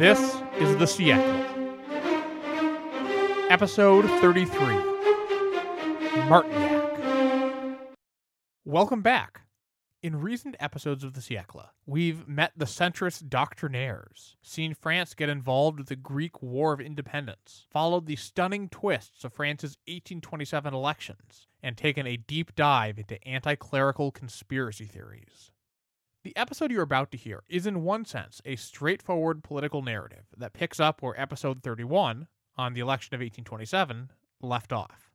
This is the Siècle, episode 33, Martignac. Welcome back. In recent episodes of the Siècle, we've met the centrist doctrinaires, seen France get involved with the Greek War of Independence, followed the stunning twists of France's 1827 elections, and taken a deep dive into anti-clerical conspiracy theories. The episode you're about to hear is in one sense a straightforward political narrative that picks up where episode 31, on the election of 1827, left off.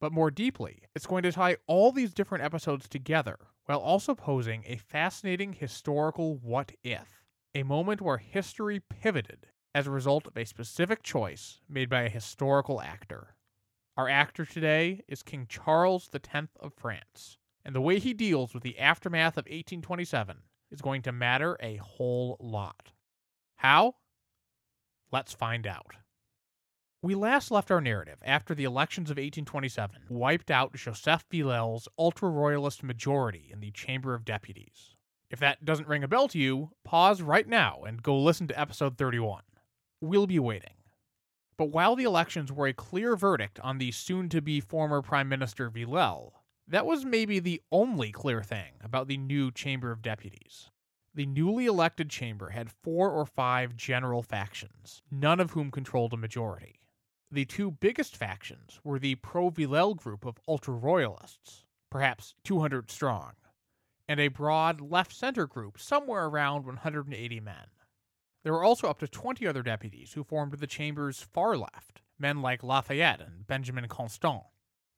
But more deeply, it's going to tie all these different episodes together while also posing a fascinating historical what-if, a moment where history pivoted as a result of a specific choice made by a historical actor. Our actor today is King Charles X of France, and the way he deals with the aftermath of 1827 is going to matter a whole lot. How? Let's find out. We last left our narrative after the elections of 1827 wiped out Joseph Villèle's ultra-royalist majority in the Chamber of Deputies. If that doesn't ring a bell to you, pause right now and go listen to episode 31. We'll be waiting. But while the elections were a clear verdict on the soon-to-be former Prime Minister Villèle, that was maybe the only clear thing about the new Chamber of Deputies. The newly elected chamber had 4 or 5 general factions, none of whom controlled a majority. The two biggest factions were the pro-Villèle group of ultra-royalists, perhaps 200 strong, and a broad left-center group somewhere around 180 men. There were also up to 20 other deputies who formed the chamber's far left, men like Lafayette and Benjamin Constant.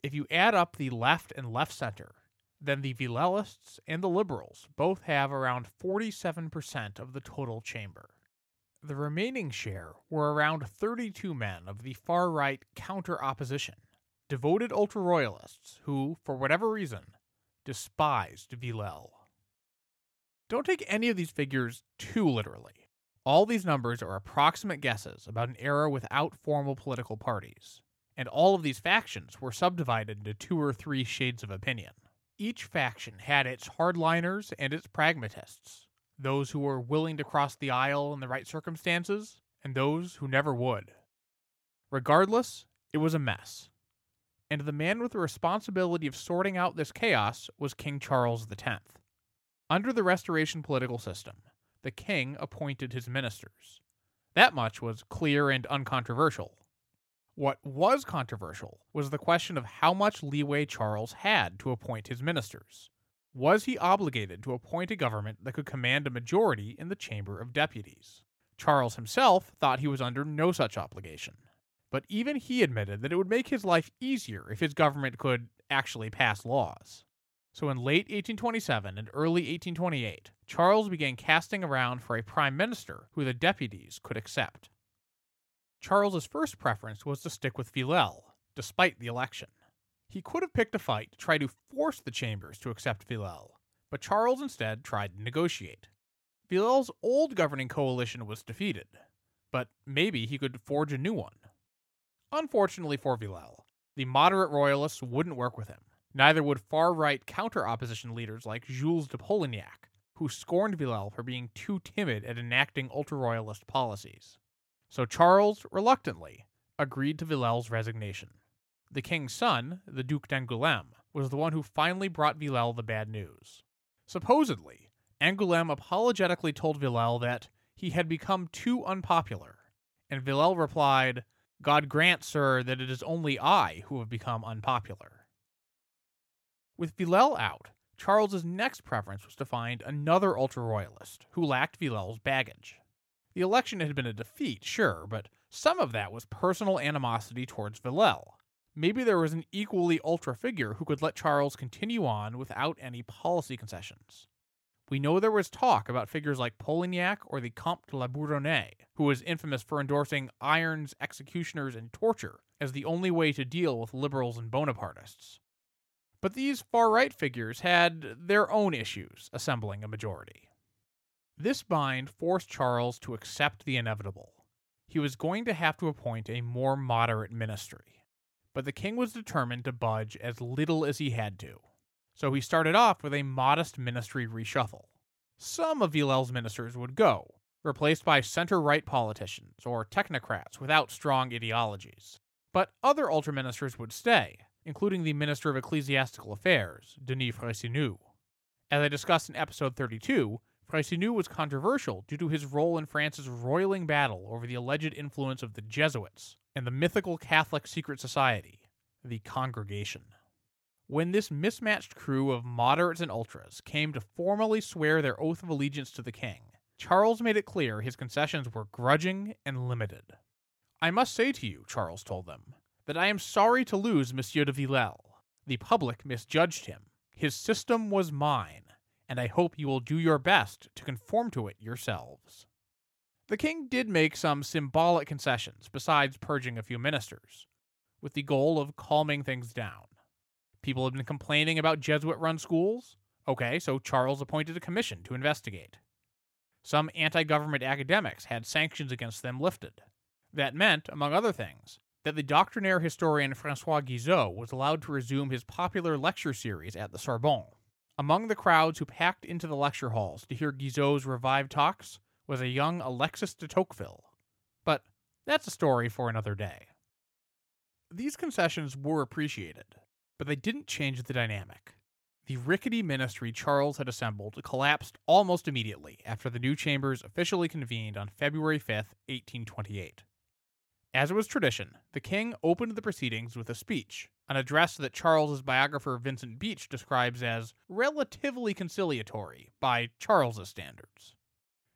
If you add up the left and left-center, then the Villèlists and the Liberals both have around 47% of the total chamber. The remaining share were around 32 men of the far-right counter-opposition, devoted ultra-royalists who, for whatever reason, despised Villèle. Don't take any of these figures too literally. All these numbers are approximate guesses about an era without formal political parties, and all of these factions were subdivided into 2 or 3 shades of opinion. Each faction had its hardliners and its pragmatists, those who were willing to cross the aisle in the right circumstances, and those who never would. Regardless, it was a mess. And the man with the responsibility of sorting out this chaos was King Charles X. Under the Restoration political system, the king appointed his ministers. That much was clear and uncontroversial. What was controversial was the question of how much leeway Charles had to appoint his ministers. Was he obligated to appoint a government that could command a majority in the Chamber of Deputies? Charles himself thought he was under no such obligation, but even he admitted that it would make his life easier if his government could actually pass laws. So in late 1827 and early 1828, Charles began casting around for a prime minister who the deputies could accept. Charles's first preference was to stick with Villèle, despite the election. He could have picked a fight to try to force the chambers to accept Villèle, but Charles instead tried to negotiate. Villèle's old governing coalition was defeated, but maybe he could forge a new one. Unfortunately for Villèle, the moderate royalists wouldn't work with him. Neither would far-right counter-opposition leaders like Jules de Polignac, who scorned Villèle for being too timid at enacting ultra-royalist policies. So Charles, reluctantly, agreed to Villèle's resignation. The king's son, the Duke d'Angoulême, was the one who finally brought Villèle the bad news. Supposedly, Angoulême apologetically told Villèle that he had become too unpopular, and Villèle replied, "God grant, sir, that it is only I who have become unpopular." With Villèle out, Charles's next preference was to find another ultra-royalist who lacked Villèle's baggage. The election had been a defeat, sure, but some of that was personal animosity towards Villèle. Maybe there was an equally ultra figure who could let Charles continue on without any policy concessions. We know there was talk about figures like Polignac or the Comte de la Bourdonnais, who was infamous for endorsing irons, executioners, and torture as the only way to deal with liberals and Bonapartists. But these far-right figures had their own issues assembling a majority. This bind forced Charles to accept the inevitable. He was going to have to appoint a more moderate ministry. But the king was determined to budge as little as he had to, so he started off with a modest ministry reshuffle. Some of Villèle's ministers would go, replaced by center-right politicians or technocrats without strong ideologies. But other ultra-ministers would stay, including the Minister of Ecclesiastical Affairs, Denis Frayssinous. As I discussed in episode 32, Frayssinous was controversial due to his role in France's roiling battle over the alleged influence of the Jesuits and the mythical Catholic secret society, the Congregation. When this mismatched crew of moderates and ultras came to formally swear their oath of allegiance to the king, Charles made it clear his concessions were grudging and limited. "I must say to you," Charles told them, "that I am sorry to lose Monsieur de Villèle. The public misjudged him. His system was mine, and I hope you will do your best to conform to it yourselves." The king did make some symbolic concessions besides purging a few ministers, with the goal of calming things down. People had been complaining about Jesuit-run schools. Okay, so Charles appointed a commission to investigate. Some anti-government academics had sanctions against them lifted. That meant, among other things, that the doctrinaire historian François Guizot was allowed to resume his popular lecture series at the Sorbonne. Among the crowds who packed into the lecture halls to hear Guizot's revived talks was a young Alexis de Tocqueville. But that's a story for another day. These concessions were appreciated, but they didn't change the dynamic. The rickety ministry Charles had assembled collapsed almost immediately after the new chambers officially convened on February 5, 1828. As it was tradition, the king opened the proceedings with a speech, an address that Charles's biographer Vincent Beach describes as relatively conciliatory by Charles's standards.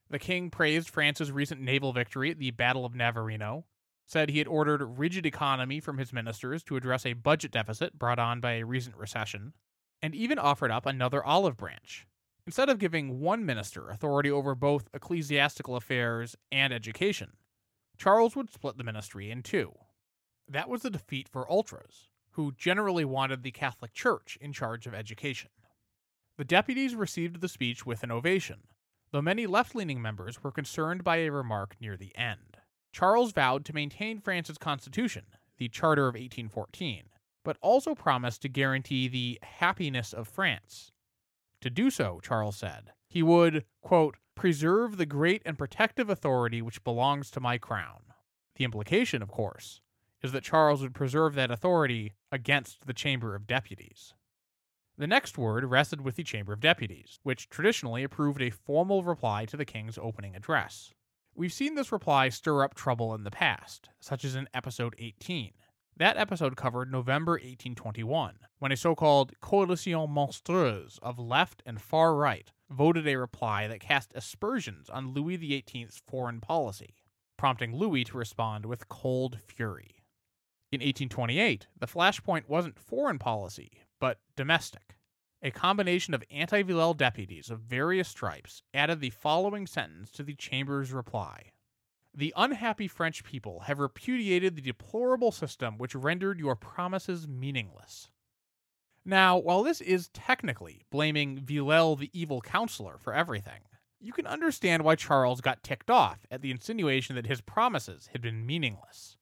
The king praised France's recent naval victory at the Battle of Navarino, said he had ordered rigid economy from his ministers to address a budget deficit brought on by a recent recession, and even offered up another olive branch. Instead of giving one minister authority over both ecclesiastical affairs and education, Charles would split the ministry in two. That was a defeat for ultras, who generally wanted the Catholic Church in charge of education. The deputies received the speech with an ovation, though many left-leaning members were concerned by a remark near the end. Charles vowed to maintain France's constitution, the Charter of 1814, but also promised to guarantee the happiness of France. To do so, Charles said, he would, quote, "preserve the great and protective authority which belongs to my crown." The implication, of course, is that Charles would preserve that authority against the Chamber of Deputies. The next word rested with the Chamber of Deputies, which traditionally approved a formal reply to the king's opening address. We've seen this reply stir up trouble in the past, such as in episode 18. That episode covered November 1821, when a so-called coalition monstrueuse of left and far right voted a reply that cast aspersions on Louis XVIII's foreign policy, prompting Louis to respond with cold fury. In 1828, the flashpoint wasn't foreign policy, but domestic. A combination of anti-Villèle deputies of various stripes added the following sentence to the Chamber's reply: "The unhappy French people have repudiated the deplorable system which rendered your promises meaningless." Now, while this is technically blaming Villèle the evil counselor for everything, you can understand why Charles got ticked off at the insinuation that his promises had been meaningless,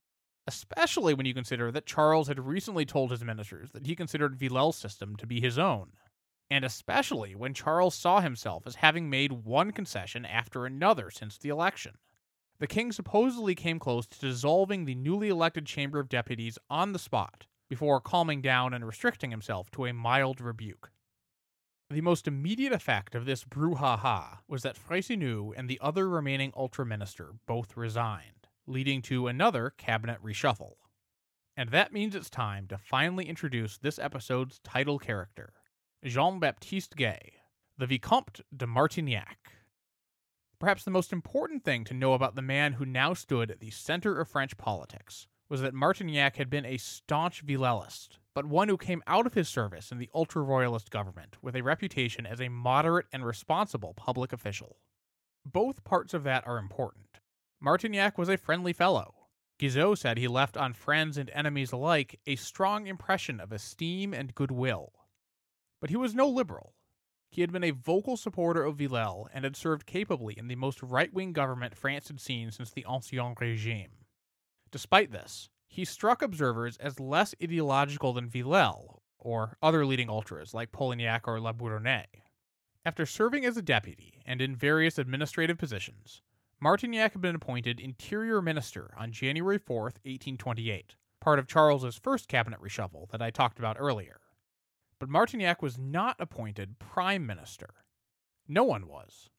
especially when you consider that Charles had recently told his ministers that he considered Villèle's system to be his own, and especially when Charles saw himself as having made one concession after another since the election. The king supposedly came close to dissolving the newly elected Chamber of Deputies on the spot, before calming down and restricting himself to a mild rebuke. The most immediate effect of this brouhaha was that Frayssinous and the other remaining ultra-minister both resigned, leading to another cabinet reshuffle. And that means it's time to finally introduce this episode's title character, Jean-Baptiste Gay, the Vicomte de Martignac. Perhaps the most important thing to know about the man who now stood at the center of French politics was that Martignac had been a staunch Villèleist, but one who came out of his service in the ultra-royalist government with a reputation as a moderate and responsible public official. Both parts of that are important. Martignac was a friendly fellow. Guizot said he left on friends and enemies alike a strong impression of esteem and goodwill. But he was no liberal. He had been a vocal supporter of Villèle and had served capably in the most right-wing government France had seen since the Ancien Régime. Despite this, he struck observers as less ideological than Villèle, or other leading ultras like Polignac or La Bourdonnais. After serving as a deputy and in various administrative positions, Martignac had been appointed Interior Minister on January 4, 1828, part of Charles's first cabinet reshuffle that I talked about earlier. But Martignac was not appointed Prime Minister. No one was.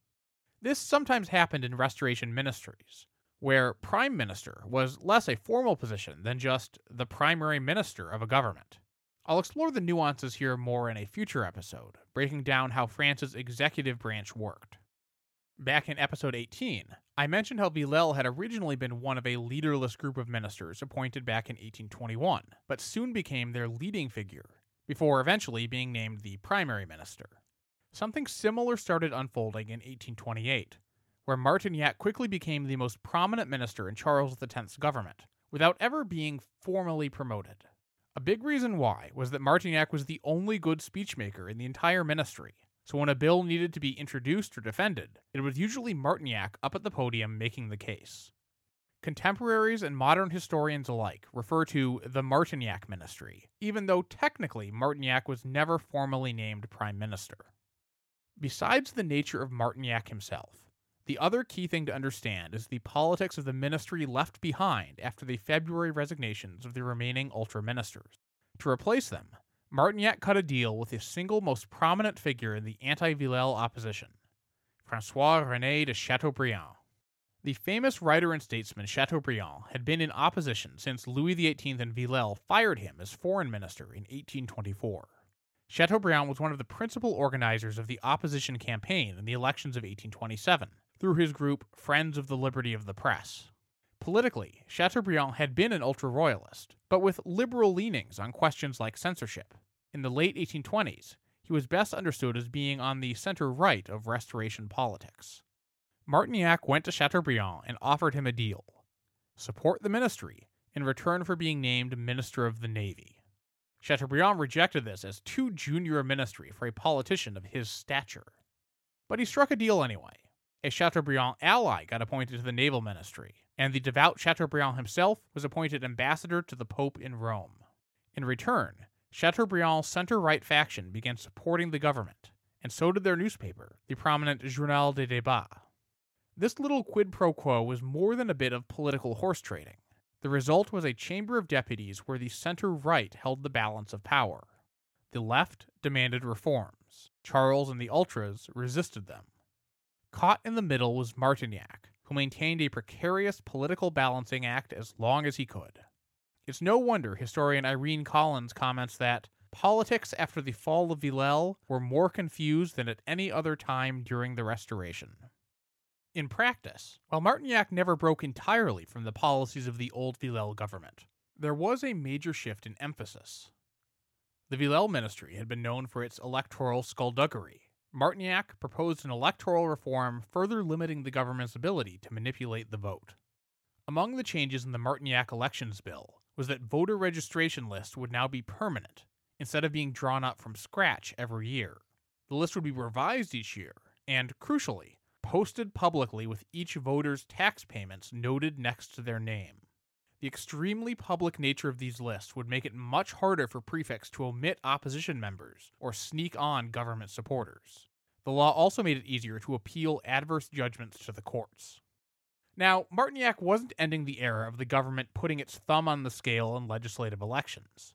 This sometimes happened in Restoration ministries, where Prime Minister was less a formal position than just the primary minister of a government. I'll explore the nuances here more in a future episode, breaking down how France's executive branch worked. Back in episode 18, I mentioned how Villèle had originally been one of a leaderless group of ministers appointed back in 1821, but soon became their leading figure, before eventually being named the primary minister. Something similar started unfolding in 1828, where Martignac quickly became the most prominent minister in Charles X's government, without ever being formally promoted. A big reason why was that Martignac was the only good speechmaker in the entire ministry. So when a bill needed to be introduced or defended, it was usually Martignac up at the podium making the case. Contemporaries and modern historians alike refer to the Martignac ministry, even though technically Martignac was never formally named prime minister. Besides the nature of Martignac himself, the other key thing to understand is the politics of the ministry left behind after the February resignations of the remaining ultra-ministers. To replace them, Martignac cut a deal with the single most prominent figure in the anti-Villèle opposition, François-René de Chateaubriand. The famous writer and statesman Chateaubriand had been in opposition since Louis XVIII and Villèle fired him as foreign minister in 1824. Chateaubriand was one of the principal organizers of the opposition campaign in the elections of 1827, through his group Friends of the Liberty of the Press. Politically, Chateaubriand had been an ultra-royalist, but with liberal leanings on questions like censorship. In the late 1820s, he was best understood as being on the center-right of Restoration politics. Martignac went to Chateaubriand and offered him a deal: support the ministry in return for being named Minister of the Navy. Chateaubriand rejected this as too junior a ministry for a politician of his stature. But he struck a deal anyway. A Chateaubriand ally got appointed to the naval ministry, and the devout Chateaubriand himself was appointed ambassador to the Pope in Rome. In return, Chateaubriand's center-right faction began supporting the government, and so did their newspaper, the prominent Journal des Débats. This little quid pro quo was more than a bit of political horse trading. The result was a Chamber of Deputies where the center-right held the balance of power. The left demanded reforms. Charles and the ultras resisted them. Caught in the middle was Martignac, who maintained a precarious political balancing act as long as he could. It's no wonder historian Irene Collins comments that politics after the fall of Villèle were more confused than at any other time during the Restoration. In practice, while Martignac never broke entirely from the policies of the old Villèle government, there was a major shift in emphasis. The Villèle ministry had been known for its electoral skullduggery. Martignac proposed an electoral reform further limiting the government's ability to manipulate the vote. Among the changes in the Martignac elections bill was that voter registration lists would now be permanent, instead of being drawn up from scratch every year. The list would be revised each year, and, crucially, posted publicly with each voter's tax payments noted next to their name. The extremely public nature of these lists would make it much harder for prefects to omit opposition members or sneak on government supporters. The law also made it easier to appeal adverse judgments to the courts. Now, Martignac wasn't ending the era of the government putting its thumb on the scale in legislative elections.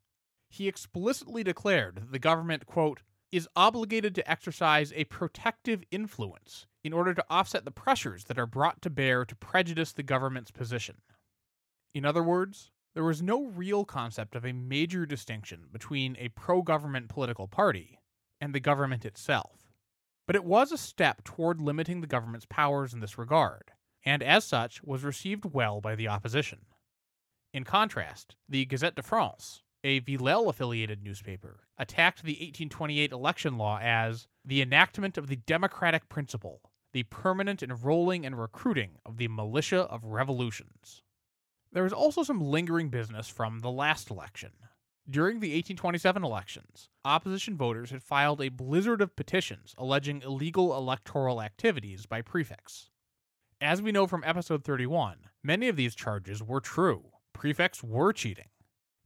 He explicitly declared that the government, quote, is obligated to exercise a protective influence in order to offset the pressures that are brought to bear to prejudice the government's position. In other words, there was no real concept of a major distinction between a pro-government political party and the government itself. But it was a step toward limiting the government's powers in this regard, and as such was received well by the opposition. In contrast, the Gazette de France, a Villèle-affiliated newspaper, attacked the 1828 election law as the enactment of the democratic principle, the permanent enrolling and recruiting of the militia of revolutions. There was also some lingering business from the last election. During the 1827 elections, opposition voters had filed a blizzard of petitions alleging illegal electoral activities by prefects. As we know from episode 31, many of these charges were true. Prefects were cheating.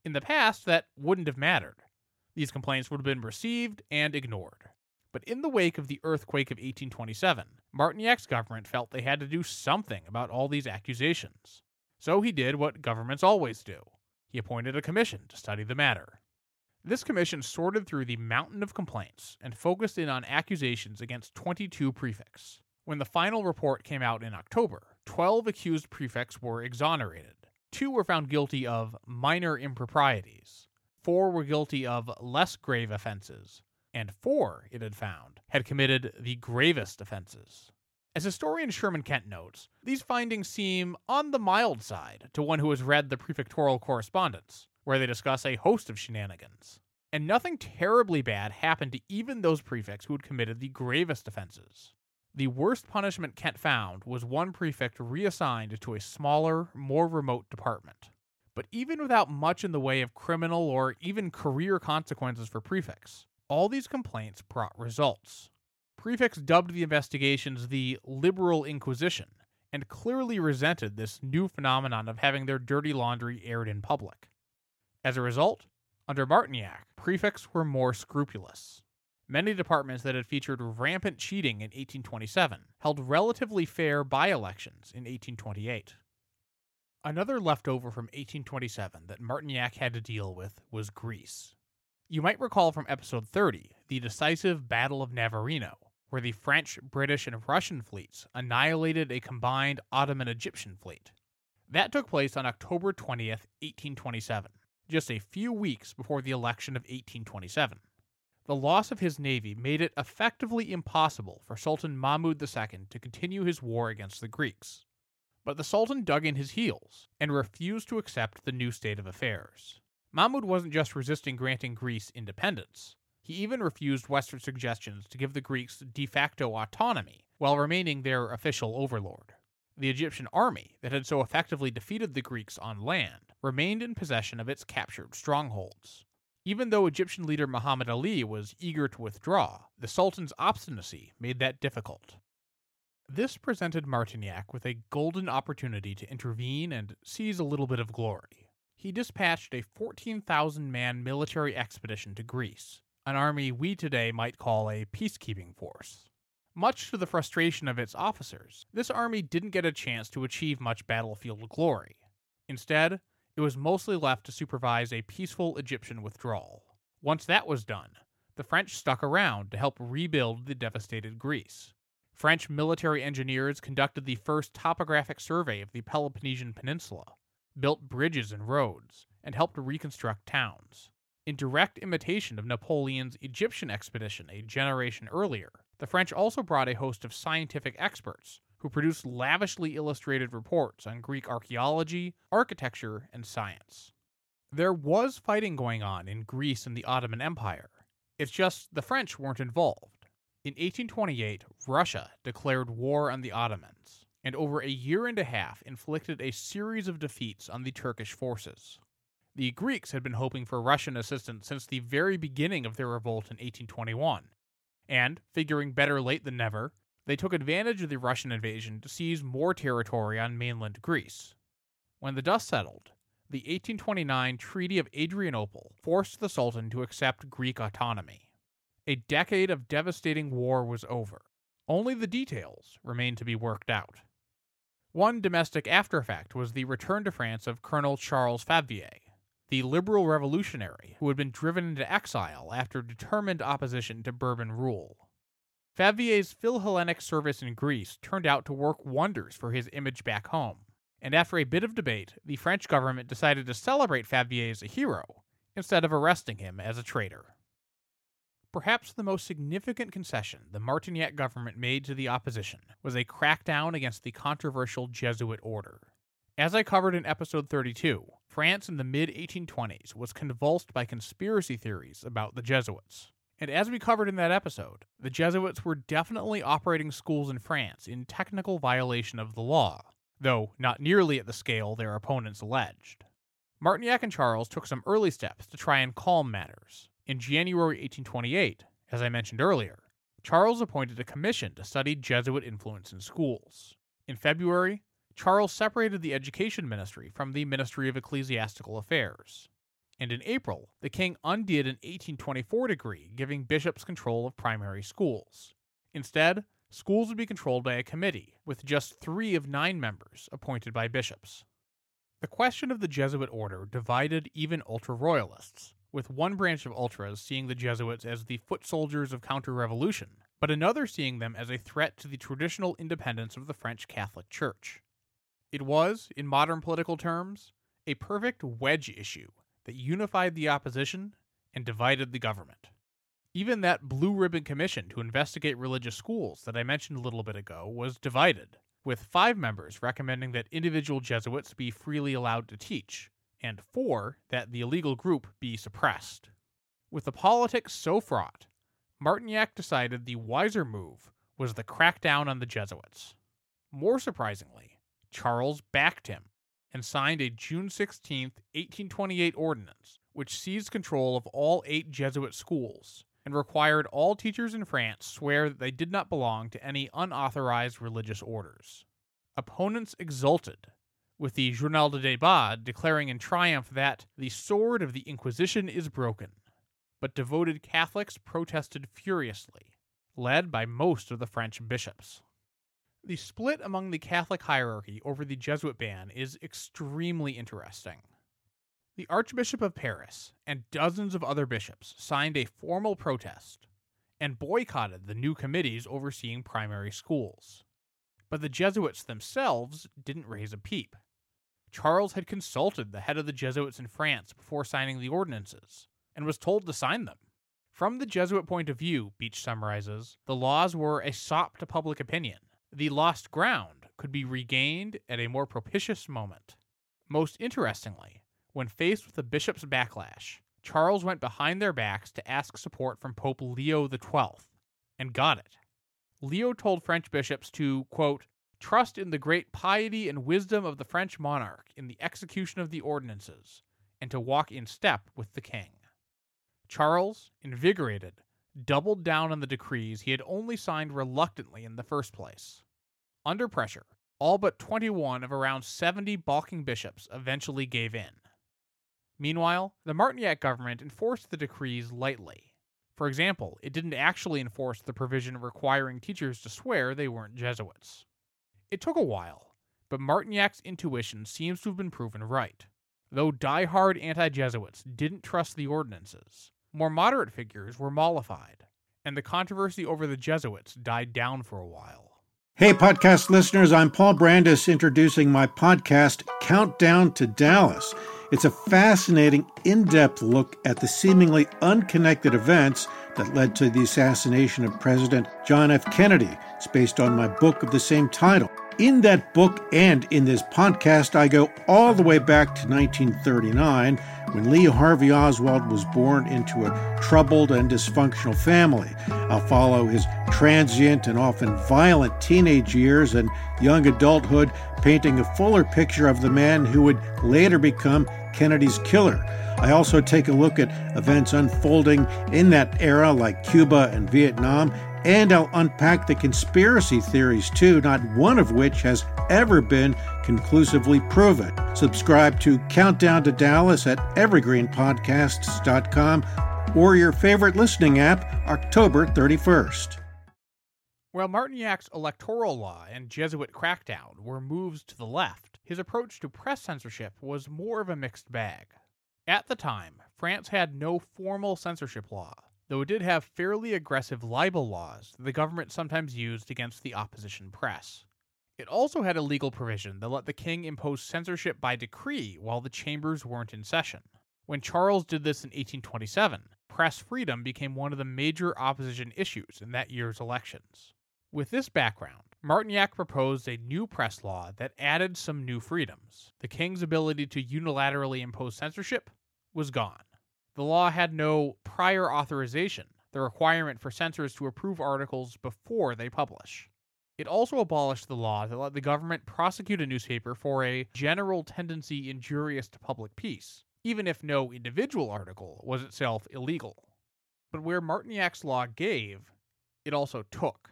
In the past, that wouldn't have mattered. These complaints would have been received and ignored. But in the wake of the earthquake of 1827, Martignac's government felt they had to do something about all these accusations. So he did what governments always do. He appointed a commission to study the matter. This commission sorted through the mountain of complaints and focused in on accusations against 22 prefects. When the final report came out in October, 12 accused prefects were exonerated. 2 were found guilty of minor improprieties, 4 were guilty of less grave offenses, and 4, it had found, had committed the gravest offenses. As historian Sherman Kent notes, these findings seem on the mild side to one who has read the prefectoral correspondence, where they discuss a host of shenanigans. And nothing terribly bad happened to even those prefects who had committed the gravest offenses. The worst punishment Kent found was one prefect reassigned to a smaller, more remote department. But even without much in the way of criminal or even career consequences for prefects, all these complaints brought results. Prefects dubbed the investigations the Liberal Inquisition, and clearly resented this new phenomenon of having their dirty laundry aired in public. As a result, under Martignac, prefects were more scrupulous. Many departments that had featured rampant cheating in 1827 held relatively fair by-elections in 1828. Another leftover from 1827 that Martignac had to deal with was Greece. You might recall from episode 30, the decisive Battle of Navarino, where the French, British, and Russian fleets annihilated a combined Ottoman-Egyptian fleet. That took place on October 20th, 1827, just a few weeks before the election of 1827. The loss of his navy made it effectively impossible for Sultan Mahmud II to continue his war against the Greeks. But the Sultan dug in his heels and refused to accept the new state of affairs. Mahmud wasn't just resisting granting Greece independence. He even refused Western suggestions to give the Greeks de facto autonomy while remaining their official overlord. The Egyptian army, that had so effectively defeated the Greeks on land, remained in possession of its captured strongholds. Even though Egyptian leader Muhammad Ali was eager to withdraw, the Sultan's obstinacy made that difficult. This presented Martignac with a golden opportunity to intervene and seize a little bit of glory. He dispatched a 14,000-man military expedition to Greece, an army we today might call a peacekeeping force. Much to the frustration of its officers, this army didn't get a chance to achieve much battlefield glory. Instead, it was mostly left to supervise a peaceful Egyptian withdrawal. Once that was done, the French stuck around to help rebuild the devastated Greece. French military engineers conducted the first topographic survey of the Peloponnesian Peninsula, built bridges and roads, and helped reconstruct towns. In direct imitation of Napoleon's Egyptian expedition a generation earlier, the French also brought a host of scientific experts who produced lavishly illustrated reports on Greek archaeology, architecture, and science. There was fighting going on in Greece and the Ottoman Empire. It's just the French weren't involved. In 1828, Russia declared war on the Ottomans, and over a year and a half inflicted a series of defeats on the Turkish forces. The Greeks had been hoping for Russian assistance since the very beginning of their revolt in 1821, and, figuring better late than never, they took advantage of the Russian invasion to seize more territory on mainland Greece. When the dust settled, the 1829 Treaty of Adrianople forced the Sultan to accept Greek autonomy. A decade of devastating war was over. Only the details remained to be worked out. One domestic aftereffect was the return to France of Colonel Charles Fabvier, the liberal revolutionary who had been driven into exile after determined opposition to Bourbon rule. Favier's Philhellenic service in Greece turned out to work wonders for his image back home, and after a bit of debate, the French government decided to celebrate Favier as a hero instead of arresting him as a traitor. Perhaps the most significant concession the Martignac government made to the opposition was a crackdown against the controversial Jesuit order. As I covered in episode 32, France in the mid-1820s was convulsed by conspiracy theories about the Jesuits. And as we covered in that episode, the Jesuits were definitely operating schools in France in technical violation of the law, though not nearly at the scale their opponents alleged. Martignac and Charles took some early steps to try and calm matters. In January 1828, as I mentioned earlier, Charles appointed a commission to study Jesuit influence in schools. In February, Charles separated the Education Ministry from the Ministry of Ecclesiastical Affairs. and in April, the king undid an 1824 decree giving bishops control of primary schools. Instead, schools would be controlled by a committee, with just 3 of 9 members appointed by bishops. The question of the Jesuit order divided even ultra-royalists, with one branch of ultras seeing the Jesuits as the foot soldiers of counter-revolution, but another seeing them as a threat to the traditional independence of the French Catholic Church. It was, in modern political terms, a perfect wedge issue that unified the opposition and divided the government. Even that Blue Ribbon Commission to investigate religious schools that I mentioned a little bit ago was divided, with 5 members recommending that individual Jesuits be freely allowed to teach, and 4 that the illegal group be suppressed. With the politics so fraught, Martignac decided the wiser move was the crackdown on the Jesuits. More surprisingly, Charles backed him and signed a June 16, 1828 ordinance, which seized control of all 8 Jesuit schools and required all teachers in France swear that they did not belong to any unauthorized religious orders. Opponents exulted, with the Journal des Débats declaring in triumph that the sword of the Inquisition is broken. But devoted Catholics protested furiously, led by most of the French bishops. The split among the Catholic hierarchy over the Jesuit ban is extremely interesting. The Archbishop of Paris and dozens of other bishops signed a formal protest and boycotted the new committees overseeing primary schools. But the Jesuits themselves didn't raise a peep. Charles had consulted the head of the Jesuits in France before signing the ordinances, and was told to sign them. From the Jesuit point of view, Beach summarizes, the laws were a sop to public opinion. The lost ground could be regained at a more propitious moment. Most interestingly, when faced with the bishops' backlash, Charles went behind their backs to ask support from Pope Leo XII, and got it. Leo told French bishops to, quote, trust in the great piety and wisdom of the French monarch in the execution of the ordinances, and to walk in step with the king. Charles, invigorated, doubled down on the decrees he had only signed reluctantly in the first place. Under pressure, all but 21 of around 70 balking bishops eventually gave in. Meanwhile, the Martignac government enforced the decrees lightly. For example, it didn't actually enforce the provision requiring teachers to swear they weren't Jesuits. It took a while, but Martignac's intuition seems to have been proven right. Though die-hard anti-Jesuits didn't trust the ordinances, more moderate figures were mollified, and the controversy over the Jesuits died down for a while. Hey, podcast listeners, I'm Paul Brandes, introducing my podcast, Countdown to Dallas. It's a fascinating, in-depth look at the seemingly unconnected events that led to the assassination of President John F. Kennedy. It's based on my book of the same title. In that book and in this podcast, I go all the way back to 1939, when Lee Harvey Oswald was born into a troubled and dysfunctional family. I'll follow his transient and often violent teenage years and young adulthood, painting a fuller picture of the man who would later become Kennedy's killer. I also take a look at events unfolding in that era, like Cuba and Vietnam, and I'll unpack the conspiracy theories too, not one of which has ever been conclusively proven. Subscribe to Countdown to Dallas at evergreenpodcasts.com or your favorite listening app, October 31st. While Martignac's electoral law and Jesuit crackdown were moves to the left, his approach to press censorship was more of a mixed bag. At the time, France had no formal censorship law, though it did have fairly aggressive libel laws the government sometimes used against the opposition press. It also had a legal provision that let the king impose censorship by decree while the chambers weren't in session. When Charles did this in 1827, press freedom became one of the major opposition issues in that year's elections. With this background, Martignac proposed a new press law that added some new freedoms. The king's ability to unilaterally impose censorship was gone. The law had no prior authorization, the requirement for censors to approve articles before they publish. It also abolished the law that let the government prosecute a newspaper for a general tendency injurious to public peace, even if no individual article was itself illegal. But where Martignac's law gave, it also took.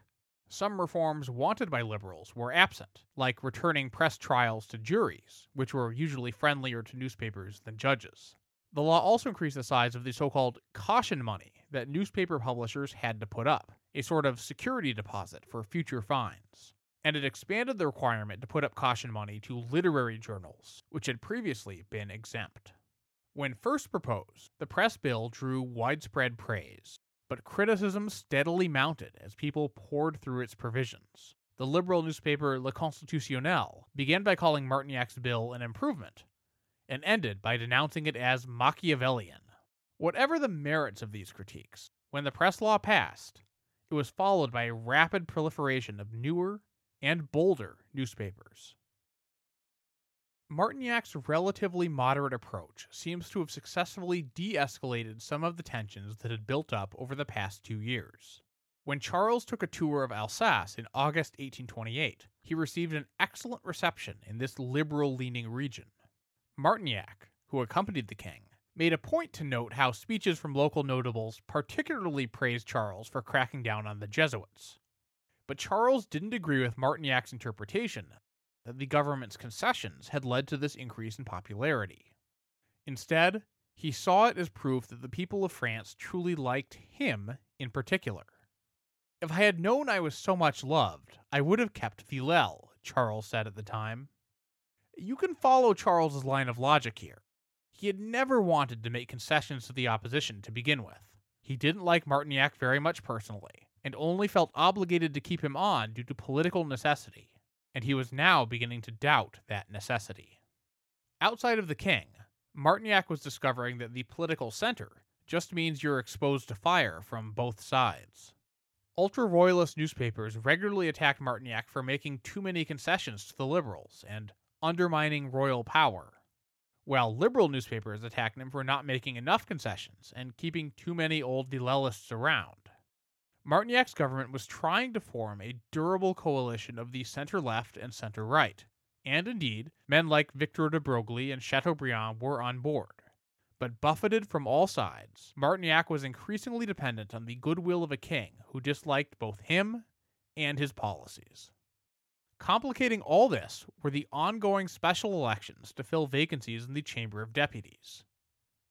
Some reforms wanted by liberals were absent, like returning press trials to juries, which were usually friendlier to newspapers than judges. The law also increased the size of the so-called caution money that newspaper publishers had to put up, a sort of security deposit for future fines. And it expanded the requirement to put up caution money to literary journals, which had previously been exempt. When first proposed, the press bill drew widespread praise, but criticism steadily mounted as people poured through its provisions. The liberal newspaper Le Constitutionnel began by calling Martignac's bill an improvement, and ended by denouncing it as Machiavellian. Whatever the merits of these critiques, when the press law passed, it was followed by a rapid proliferation of newer and bolder newspapers. Martignac's relatively moderate approach seems to have successfully de-escalated some of the tensions that had built up over the past 2 years. When Charles took a tour of Alsace in August 1828, he received an excellent reception in this liberal-leaning region. Martignac, who accompanied the king, made a point to note how speeches from local notables particularly praised Charles for cracking down on the Jesuits. But Charles didn't agree with Martignac's interpretation that the government's concessions had led to this increase in popularity. Instead, he saw it as proof that the people of France truly liked him in particular. "If I had known I was so much loved, I would have kept Villèle," Charles said at the time. You can follow Charles's line of logic here. He had never wanted to make concessions to the opposition to begin with. He didn't like Martignac very much personally, and only felt obligated to keep him on due to political necessity, and he was now beginning to doubt that necessity. Outside of the king, Martignac was discovering that the political center just means you're exposed to fire from both sides. Ultra-royalist newspapers regularly attacked Martignac for making too many concessions to the liberals and undermining royal power, while liberal newspapers attacked him for not making enough concessions and keeping too many old Villèlists around. Martignac's government was trying to form a durable coalition of the center-left and center-right, and indeed, men like Victor de Broglie and Chateaubriand were on board. But buffeted from all sides, Martignac was increasingly dependent on the goodwill of a king who disliked both him and his policies. Complicating all this were the ongoing special elections to fill vacancies in the Chamber of Deputies.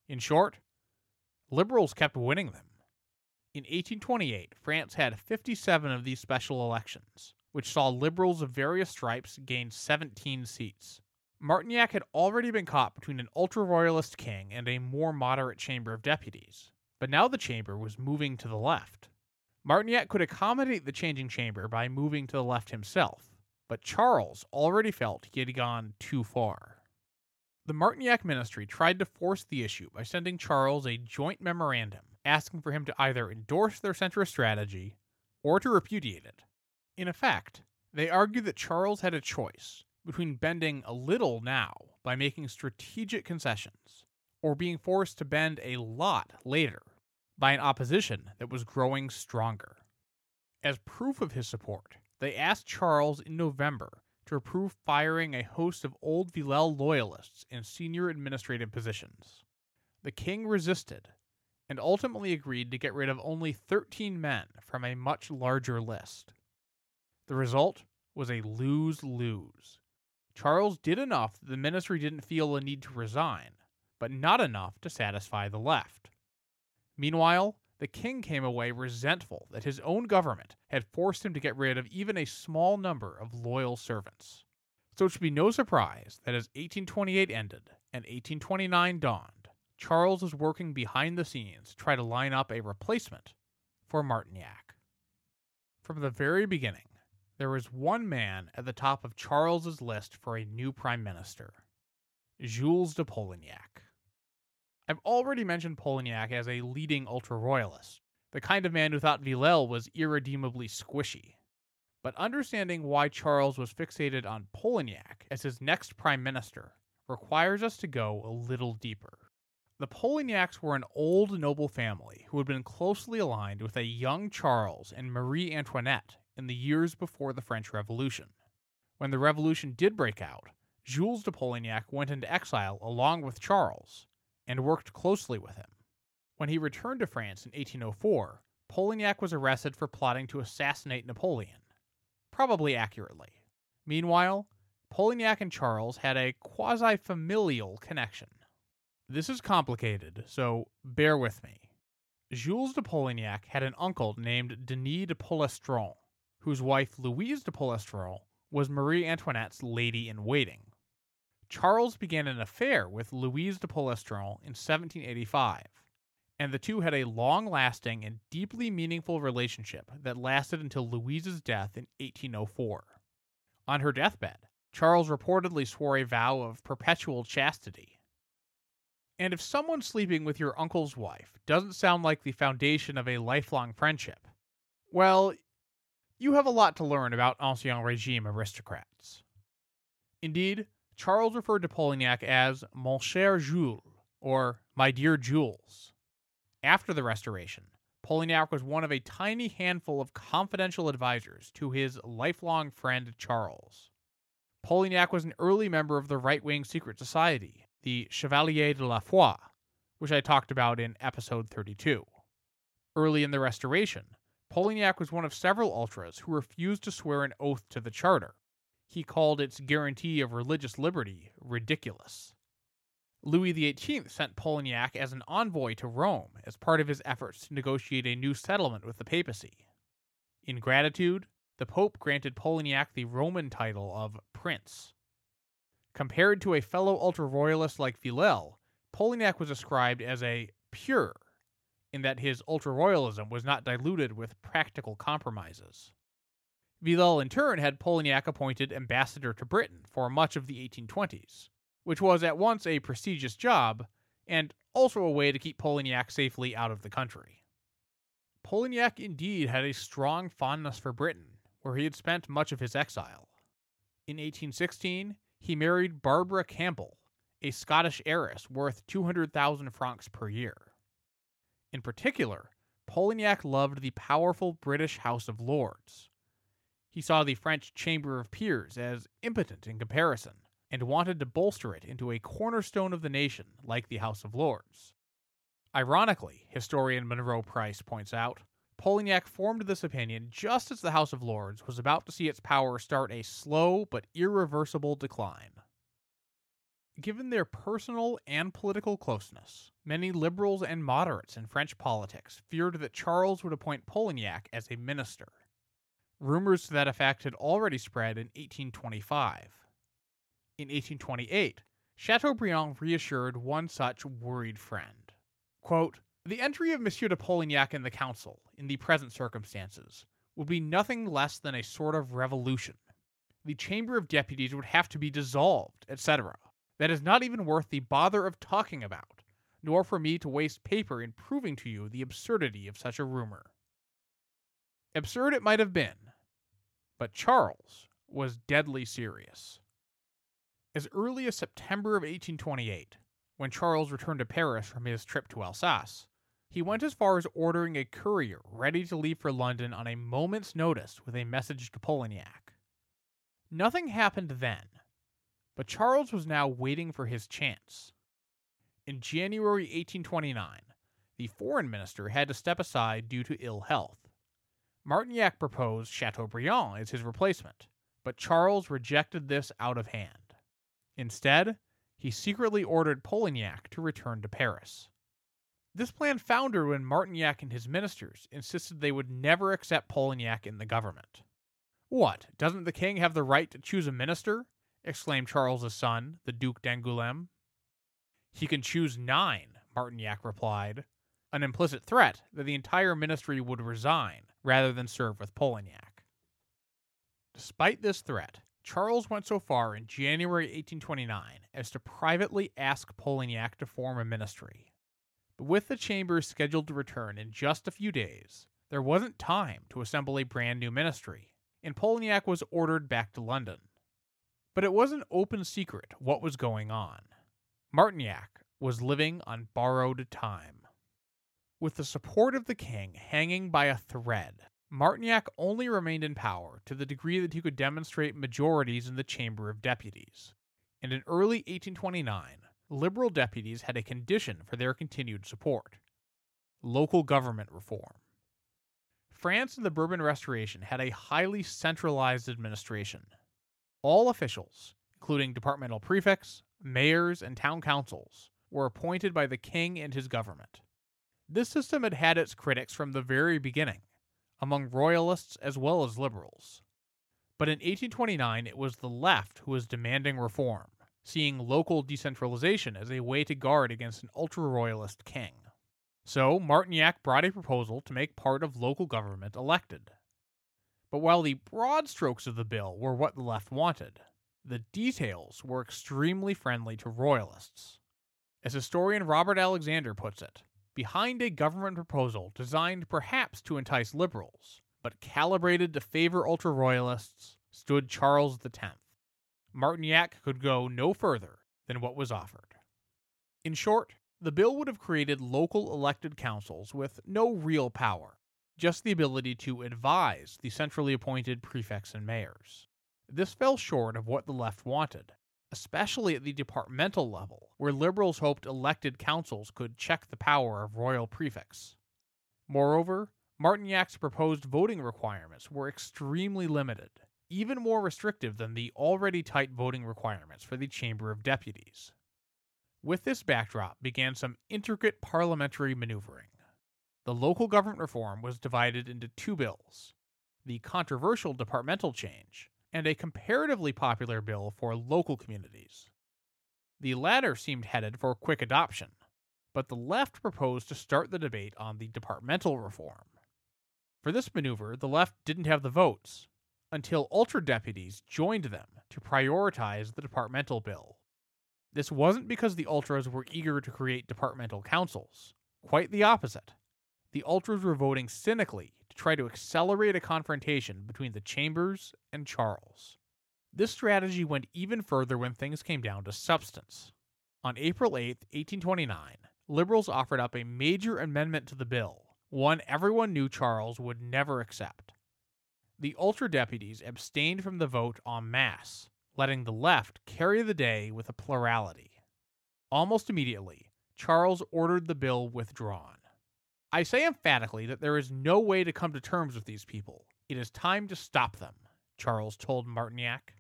In short, liberals kept winning them. In 1828, France had 57 of these special elections, which saw liberals of various stripes gain 17 seats. Martignac had already been caught between an ultra-royalist king and a more moderate Chamber of Deputies, but now the chamber was moving to the left. Martignac could accommodate the changing chamber by moving to the left himself, but Charles already felt he had gone too far. The Martignac ministry tried to force the issue by sending Charles a joint memorandum asking for him to either endorse their centrist strategy or to repudiate it. In effect, they argued that Charles had a choice between bending a little now by making strategic concessions, or being forced to bend a lot later by an opposition that was growing stronger. As proof of his support, they asked Charles in November to approve firing a host of old Villèle loyalists in senior administrative positions. The king resisted, and ultimately agreed to get rid of only 13 men from a much larger list. The result was a lose-lose. Charles did enough that the ministry didn't feel a need to resign, but not enough to satisfy the left. Meanwhile, the king came away resentful that his own government had forced him to get rid of even a small number of loyal servants. So it should be no surprise that as 1828 ended and 1829 dawned, Charles was working behind the scenes to try to line up a replacement for Martignac. From the very beginning, there was one man at the top of Charles's list for a new prime minister, Jules de Polignac. I've already mentioned Polignac as a leading ultra-royalist, the kind of man who thought Villèle was irredeemably squishy. But understanding why Charles was fixated on Polignac as his next prime minister requires us to go a little deeper. The Polignacs were an old noble family who had been closely aligned with a young Charles and Marie Antoinette in the years before the French Revolution. When the Revolution did break out, Jules de Polignac went into exile along with Charles, and worked closely with him. When he returned to France in 1804, Polignac was arrested for plotting to assassinate Napoleon, probably accurately. Meanwhile, Polignac and Charles had a quasi-familial connection. This is complicated, so bear with me. Jules de Polignac had an uncle named Denis de Polestron, whose wife Louise de Polestron was Marie Antoinette's lady-in-waiting. Charles began an affair with Louise de Polestron in 1785, and the two had a long-lasting and deeply meaningful relationship that lasted until Louise's death in 1804. On her deathbed, Charles reportedly swore a vow of perpetual chastity. And if someone sleeping with your uncle's wife doesn't sound like the foundation of a lifelong friendship, well, you have a lot to learn about Ancien Regime aristocrats. Indeed, Charles referred to Polignac as Mon cher Jules, or My dear Jules. After the Restoration, Polignac was one of a tiny handful of confidential advisors to his lifelong friend Charles. Polignac was an early member of the right-wing secret society, the Chevalier de la Foi, which I talked about in episode 32. Early in the Restoration, Polignac was one of several ultras who refused to swear an oath to the Charter. He called its guarantee of religious liberty ridiculous. Louis XVIII sent Polignac as an envoy to Rome as part of his efforts to negotiate a new settlement with the papacy. In gratitude, the Pope granted Polignac the Roman title of Prince. Compared to a fellow ultra-royalist like Villèle, Polignac was described as a pure, in that his ultra-royalism was not diluted with practical compromises. Villèle in turn had Polignac appointed ambassador to Britain for much of the 1820s, which was at once a prestigious job and also a way to keep Polignac safely out of the country. Polignac indeed had a strong fondness for Britain, where he had spent much of his exile. In 1816, he married Barbara Campbell, a Scottish heiress worth 200,000 francs per year. In particular, Polignac loved the powerful British House of Lords. He saw the French Chamber of Peers as impotent in comparison, and wanted to bolster it into a cornerstone of the nation like the House of Lords. Ironically, historian Monroe Price points out, Polignac formed this opinion just as the House of Lords was about to see its power start a slow but irreversible decline. Given their personal and political closeness, many liberals and moderates in French politics feared that Charles would appoint Polignac as a minister. Rumors to that effect had already spread in 1825. In 1828, Chateaubriand reassured one such worried friend. Quote, "The entry of Monsieur de Polignac in the council, in the present circumstances, would be nothing less than a sort of revolution. The Chamber of Deputies would have to be dissolved, etc. That is not even worth the bother of talking about, nor for me to waste paper in proving to you the absurdity of such a rumor." Absurd it might have been, but Charles was deadly serious. As early as September of 1828, when Charles returned to Paris from his trip to Alsace, he went as far as ordering a courier ready to leave for London on a moment's notice with a message to Polignac. Nothing happened then, but Charles was now waiting for his chance. In January 1829, the foreign minister had to step aside due to ill health. Martignac proposed Chateaubriand as his replacement, but Charles rejected this out of hand. Instead, he secretly ordered Polignac to return to Paris. This plan foundered when Martignac and his ministers insisted they would never accept Polignac in the government. "What, doesn't the king have the right to choose a minister?" exclaimed Charles's son, the Duke d'Angoulême. "He can choose 9, Martignac replied, an implicit threat that the entire ministry would resign rather than serve with Polignac. Despite this threat, Charles went so far in January 1829 as to privately ask Polignac to form a ministry. But with the chambers scheduled to return in just a few days, there wasn't time to assemble a brand new ministry, and Polignac was ordered back to London. But it was an open secret what was going on. Martignac was living on borrowed time. With the support of the king hanging by a thread, Martignac only remained in power to the degree that he could demonstrate majorities in the Chamber of Deputies, and in early 1829, liberal deputies had a condition for their continued support: local government reform. France in the Bourbon Restoration had a highly centralized administration. All officials, including departmental prefects, mayors, and town councils, were appointed by the king and his government. This system had had its critics from the very beginning, among royalists as well as liberals. But in 1829 it was the left who was demanding reform, seeing local decentralization as a way to guard against an ultra-royalist king. So Martignac brought a proposal to make part of local government elected. But while the broad strokes of the bill were what the left wanted, the details were extremely friendly to royalists. As historian Robert Alexander puts it, behind a government proposal designed perhaps to entice liberals, but calibrated to favor ultra-royalists, stood Charles X. Martignac could go no further than what was offered. In short, the bill would have created local elected councils with no real power, just the ability to advise the centrally appointed prefects and mayors. This fell short of what the left wanted, especially at the departmental level, where liberals hoped elected councils could check the power of royal prefects. Moreover, Martignac's proposed voting requirements were extremely limited, even more restrictive than the already tight voting requirements for the Chamber of Deputies. With this backdrop began some intricate parliamentary maneuvering. The local government reform was divided into two bills, the controversial departmental change, and a comparatively popular bill for local communities. The latter seemed headed for quick adoption, but the left proposed to start the debate on the departmental reform. For this maneuver, the left didn't have the votes, until ultra-deputies joined them to prioritize the departmental bill. This wasn't because the ultras were eager to create departmental councils, quite the opposite. The ultras were voting cynically to try to accelerate a confrontation between the chambers and Charles. This strategy went even further when things came down to substance. On April 8, 1829, liberals offered up a major amendment to the bill, one everyone knew Charles would never accept. The ultra-deputies abstained from the vote en masse, letting the left carry the day with a plurality. Almost immediately, Charles ordered the bill withdrawn. I say emphatically that there is no way to come to terms with these people. It is time to stop them, Charles told Martignac.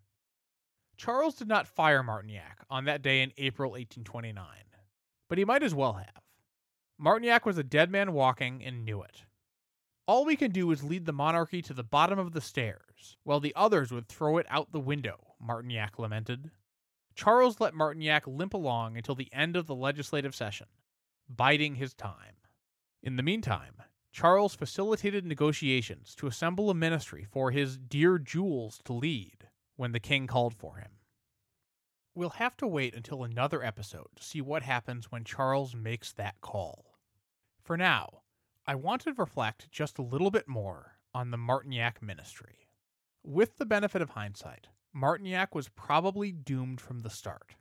Charles did not fire Martignac on that day in April 1829, but he might as well have. Martignac was a dead man walking and knew it. All we can do is lead the monarchy to the bottom of the stairs, while the others would throw it out the window, Martignac lamented. Charles let Martignac limp along until the end of the legislative session, biding his time. In the meantime, Charles facilitated negotiations to assemble a ministry for his dear Jules to lead when the king called for him. We'll have to wait until another episode to see what happens when Charles makes that call. For now, I want to reflect just a little bit more on the Martignac ministry. With the benefit of hindsight, Martignac was probably doomed from the start.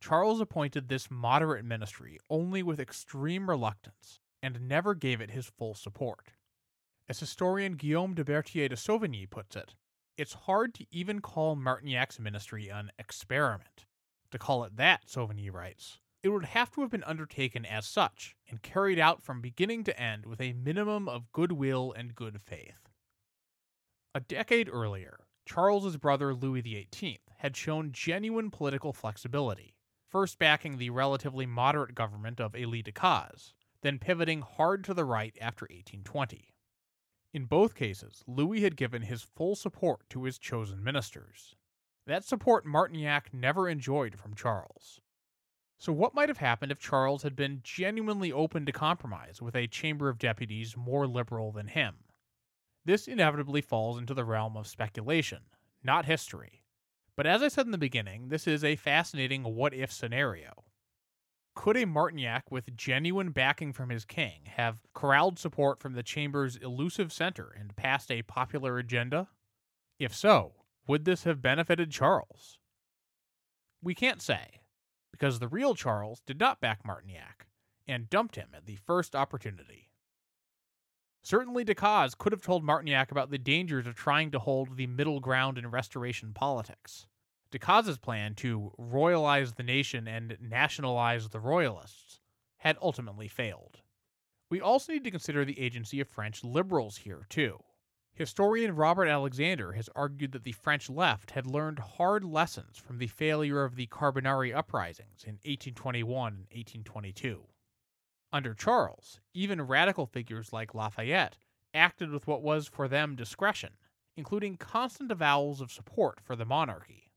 Charles appointed this moderate ministry only with extreme reluctance, and never gave it his full support. As historian Guillaume de Berthier de Sauvigny puts it, it's hard to even call Martignac's ministry an experiment. To call it that, Sauvigny writes, it would have to have been undertaken as such, and carried out from beginning to end with a minimum of goodwill and good faith. A decade earlier, Charles's brother Louis XVIII had shown genuine political flexibility, first backing the relatively moderate government of Élie de Cazes, then pivoting hard to the right after 1820. In both cases, Louis had given his full support to his chosen ministers. That support Martignac never enjoyed from Charles. So what might have happened if Charles had been genuinely open to compromise with a Chamber of Deputies more liberal than him? This inevitably falls into the realm of speculation, not history. But as I said in the beginning, this is a fascinating what-if scenario. Could a Martignac with genuine backing from his king have corralled support from the chamber's elusive center and passed a popular agenda? If so, would this have benefited Charles? We can't say, because the real Charles did not back Martignac, and dumped him at the first opportunity. Certainly de Cazes could have told Martignac about the dangers of trying to hold the middle ground in restoration politics. De Cazes' plan to royalize the nation and nationalize the royalists had ultimately failed. We also need to consider the agency of French liberals here, too. Historian Robert Alexander has argued that the French left had learned hard lessons from the failure of the Carbonari uprisings in 1821 and 1822. Under Charles, even radical figures like Lafayette acted with what was for them discretion, including constant avowals of support for the monarchy.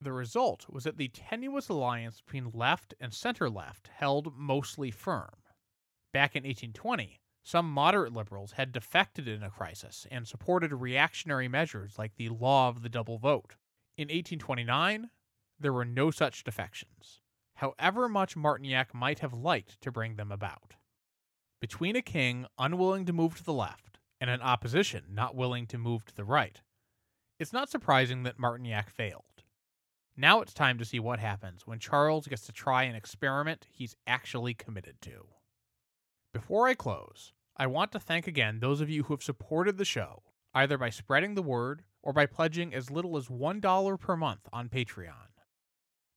The result was that the tenuous alliance between left and center-left held mostly firm. Back in 1820, some moderate liberals had defected in a crisis and supported reactionary measures like the law of the double vote. In 1829, there were no such defections, however much Martignac might have liked to bring them about. Between a king unwilling to move to the left and an opposition not willing to move to the right, it's not surprising that Martignac failed. Now it's time to see what happens when Charles gets to try an experiment he's actually committed to. Before I close, I want to thank again those of you who have supported the show, either by spreading the word or by pledging as little as $1 per month on Patreon.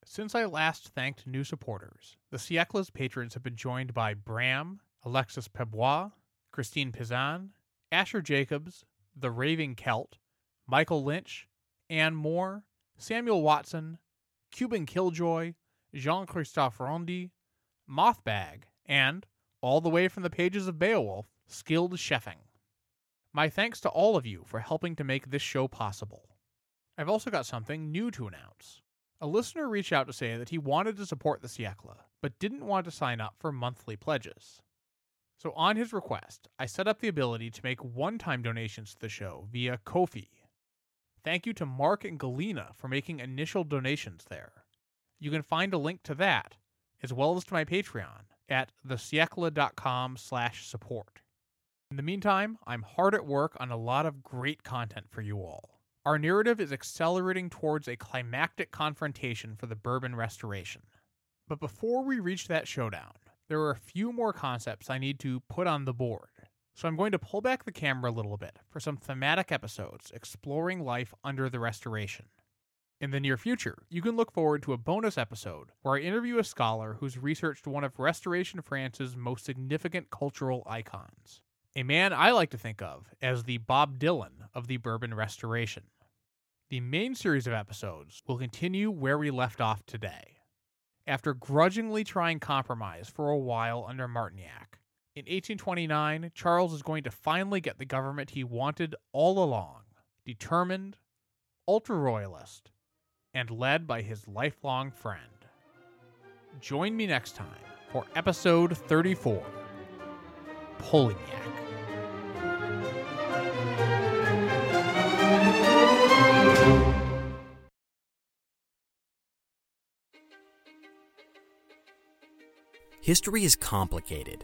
Since I last thanked new supporters, the Siecle's patrons have been joined by Bram, Alexis Pebois, Christine Pizan, Asher Jacobs, The Raving Celt, Michael Lynch, Ann Moore, Samuel Watson, Cuban Killjoy, Jean-Christophe Rondy, Mothbag, and, all the way from the pages of Beowulf, Skilled Chefing. My thanks to all of you for helping to make this show possible. I've also got something new to announce. A listener reached out to say that he wanted to support the Siècle, but didn't want to sign up for monthly pledges. So on his request, I set up the ability to make one-time donations to the show via Ko-fi. Thank you to Mark and Galena for making initial donations there. You can find a link to that, as well as to my Patreon, at thesiecla.com/support. In the meantime, I'm hard at work on a lot of great content for you all. Our narrative is accelerating towards a climactic confrontation for the Bourbon Restoration. But before we reach that showdown, there are a few more concepts I need to put on the board, so I'm going to pull back the camera a little bit for some thematic episodes exploring life under the Restoration. In the near future, you can look forward to a bonus episode where I interview a scholar who's researched one of Restoration France's most significant cultural icons, a man I like to think of as the Bob Dylan of the Bourbon Restoration. The main series of episodes will continue where we left off today. After grudgingly trying compromise for a while under Martignac, in 1829, Charles is going to finally get the government he wanted all along, determined, ultra-royalist, and led by his lifelong friend. Join me next time for episode 34, Polignac. History is complicated.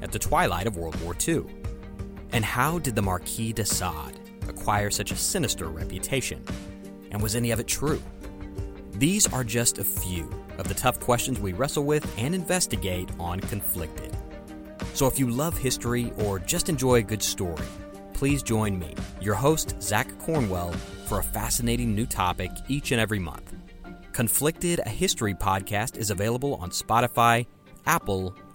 at the twilight of World War II? And how did the Marquis de Sade acquire such a sinister reputation? And was any of it true? These are just a few of the tough questions we wrestle with and investigate on Conflicted. So if you love history or just enjoy a good story, please join me, your host, Zach Cornwell, for a fascinating new topic each and every month. Conflicted, a history podcast, is available on Spotify, Apple,